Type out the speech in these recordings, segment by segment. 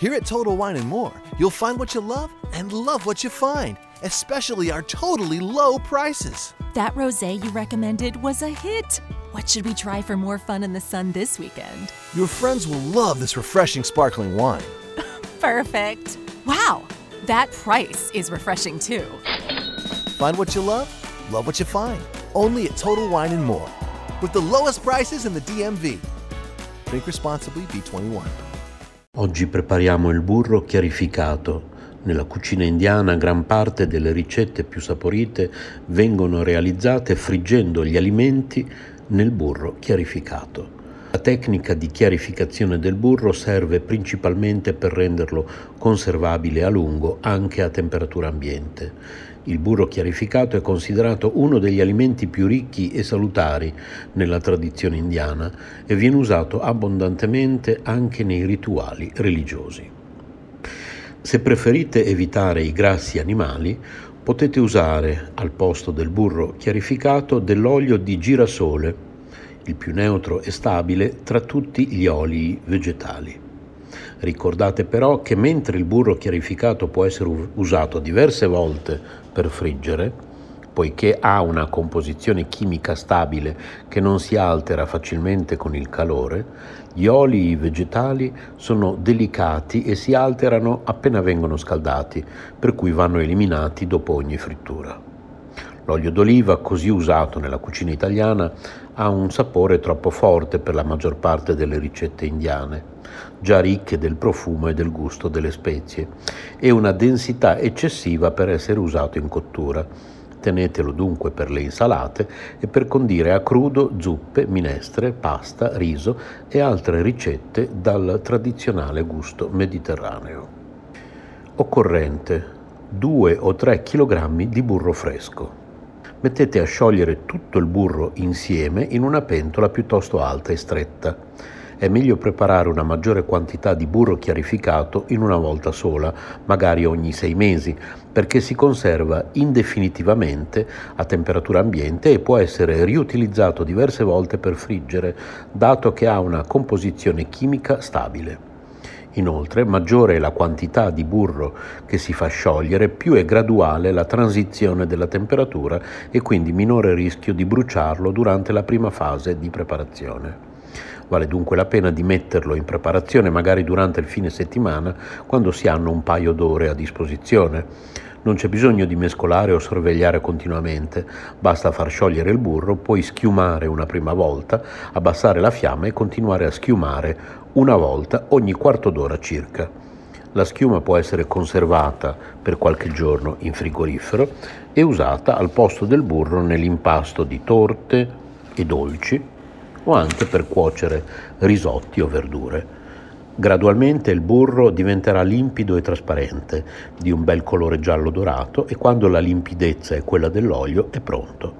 Here at Total Wine and More, you'll find what you love and love what you find, especially our totally low prices. That rosé you recommended was a hit. What should we try for more fun in the sun this weekend? Your friends will love this refreshing sparkling wine. Perfect. Wow, that price is refreshing too. Find what you love what you find. Only at Total Wine and More. With the lowest prices in the DMV. Drink responsibly, B21. Oggi prepariamo il burro chiarificato. Nella cucina indiana gran parte delle ricette più saporite vengono realizzate friggendo gli alimenti nel burro chiarificato. La tecnica di chiarificazione del burro serve principalmente per renderlo conservabile a lungo anche a temperatura ambiente. Il burro chiarificato è considerato uno degli alimenti più ricchi e salutari nella tradizione indiana e viene usato abbondantemente anche nei rituali religiosi. Se preferite evitare i grassi animali, potete usare al posto del burro chiarificato dell'olio di girasole, il più neutro e stabile tra tutti gli oli vegetali. Ricordate però che mentre il burro chiarificato può essere usato diverse volte per friggere, poiché ha una composizione chimica stabile che non si altera facilmente con il calore, gli oli vegetali sono delicati e si alterano appena vengono scaldati, per cui vanno eliminati dopo ogni frittura. L'olio d'oliva, così usato nella cucina italiana, ha un sapore troppo forte per la maggior parte delle ricette indiane, già ricche del profumo e del gusto delle spezie, e una densità eccessiva per essere usato in cottura. Tenetelo dunque per le insalate e per condire a crudo zuppe, minestre, pasta, riso e altre ricette dal tradizionale gusto mediterraneo. Occorrente 2 o 3 kg di burro fresco. Mettete a sciogliere tutto il burro insieme in una pentola piuttosto alta e stretta. È meglio preparare una maggiore quantità di burro chiarificato in una volta sola, magari ogni 6 mesi, perché si conserva indefinitivamente a temperatura ambiente e può essere riutilizzato diverse volte per friggere, dato che ha una composizione chimica stabile. Inoltre, maggiore è la quantità di burro che si fa sciogliere, più è graduale la transizione della temperatura e quindi minore rischio di bruciarlo durante la prima fase di preparazione. Vale dunque la pena di metterlo in preparazione magari durante il fine settimana, quando si hanno un paio d'ore a disposizione. Non c'è bisogno di mescolare o sorvegliare continuamente, basta far sciogliere il burro, poi schiumare una prima volta, abbassare la fiamma e continuare a schiumare una volta ogni quarto d'ora circa. La schiuma può essere conservata per qualche giorno in frigorifero e usata al posto del burro nell'impasto di torte e dolci o anche per cuocere risotti o verdure. Gradualmente il burro diventerà limpido e trasparente, di un bel colore giallo dorato, e quando la limpidezza è quella dell'olio è pronto.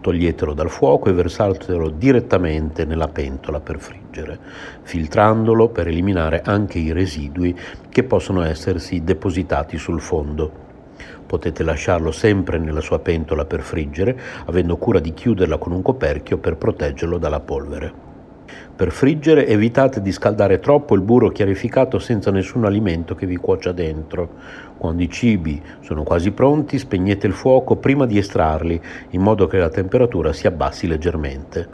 Toglietelo dal fuoco e versatelo direttamente nella pentola per friggere, filtrandolo per eliminare anche i residui che possono essersi depositati sul fondo. Potete lasciarlo sempre nella sua pentola per friggere, avendo cura di chiuderla con un coperchio per proteggerlo dalla polvere. Per friggere evitate di scaldare troppo il burro chiarificato senza nessun alimento che vi cuocia dentro. Quando i cibi sono quasi pronti, spegnete il fuoco prima di estrarli, in modo che la temperatura si abbassi leggermente.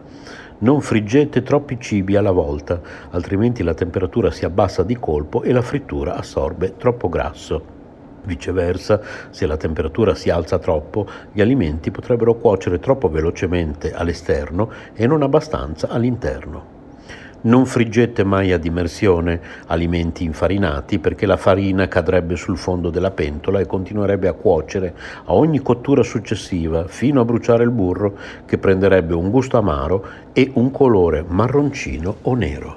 Non friggete troppi cibi alla volta, altrimenti la temperatura si abbassa di colpo e la frittura assorbe troppo grasso. Viceversa, se la temperatura si alza troppo, gli alimenti potrebbero cuocere troppo velocemente all'esterno e non abbastanza all'interno. Non friggete mai ad immersione alimenti infarinati, perché la farina cadrebbe sul fondo della pentola e continuerebbe a cuocere a ogni cottura successiva fino a bruciare il burro, che prenderebbe un gusto amaro e un colore marroncino o nero.